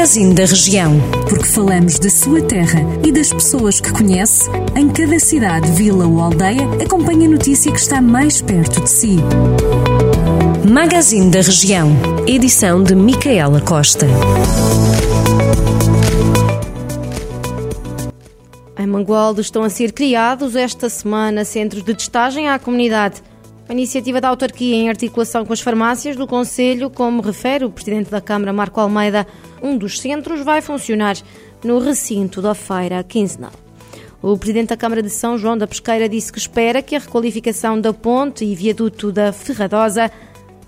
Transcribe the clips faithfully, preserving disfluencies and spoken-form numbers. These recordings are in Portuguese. magazine da região. Porque falamos da sua terra e das pessoas que conhece, em cada cidade, vila ou aldeia, acompanhe a notícia que está mais perto de si. Magazine da Região, edição de Micaela Costa. Em Mangualde estão a ser criados esta semana centros de testagem à comunidade. A iniciativa da autarquia, em articulação com as farmácias do concelho, como refere o presidente da Câmara, Marco Almeida, um dos centros vai funcionar no recinto da Feira Quinzenal. O presidente da Câmara de São João da Pesqueira disse que espera que a requalificação da ponte e viaduto da Ferradosa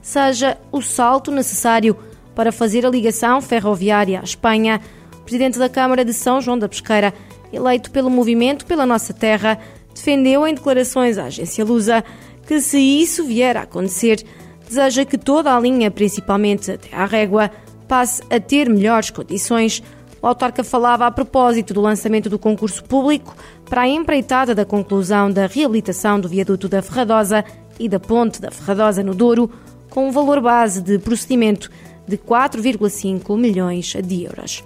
seja o salto necessário para fazer a ligação ferroviária à Espanha. O presidente da Câmara de São João da Pesqueira, eleito pelo Movimento pela Nossa Terra, defendeu em declarações à agência Lusa que, se isso vier a acontecer, deseja que toda a linha, principalmente até à Régua, passe a ter melhores condições. O autarca falava a propósito do lançamento do concurso público para a empreitada da conclusão da reabilitação do viaduto da Ferradosa e da ponte da Ferradosa no Douro, com um valor base de procedimento de quatro vírgula cinco milhões de euros.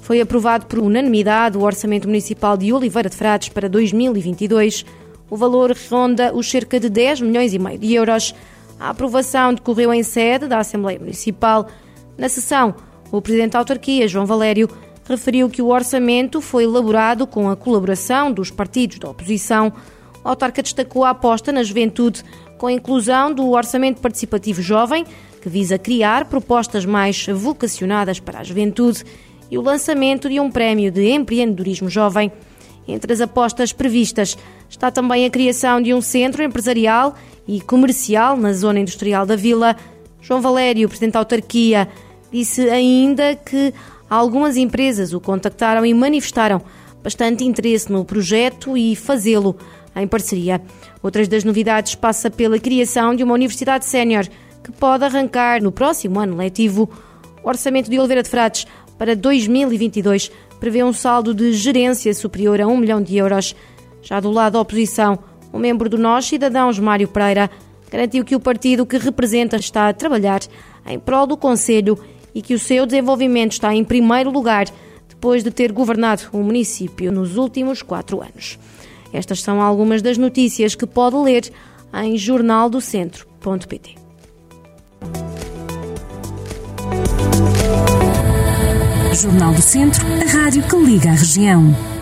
Foi aprovado por unanimidade o Orçamento Municipal de Oliveira de Frades para dois mil e vinte e dois. O valor ronda os cerca de dez milhões e meio de euros. A aprovação decorreu em sede da Assembleia Municipal. Na sessão, o presidente da autarquia, João Valério, referiu que o orçamento foi elaborado com a colaboração dos partidos da oposição. O autarca destacou a aposta na juventude, com a inclusão do Orçamento Participativo Jovem, que visa criar propostas mais vocacionadas para a juventude, e o lançamento de um prémio de empreendedorismo jovem. Entre as apostas previstas está também a criação de um centro empresarial e comercial na zona industrial da vila. João Valério, presidente da autarquia, disse ainda que algumas empresas o contactaram e manifestaram bastante interesse no projeto e fazê-lo em parceria. Outras das novidades passa pela criação de uma universidade sénior que pode arrancar no próximo ano letivo. O orçamento de Oliveira de Frades para dois mil e vinte e dois prevê um saldo de gerência superior a um milhão de euros. Já do lado da oposição, o membro do N O S, Cidadãos, Mário Pereira, garantiu que o partido que representa está a trabalhar em prol do concelho e que o seu desenvolvimento está em primeiro lugar, depois de ter governado o município nos últimos quatro anos. Estas são algumas das notícias que pode ler em jornal do centro ponto p t. Jornal do Centro, a rádio que liga a região.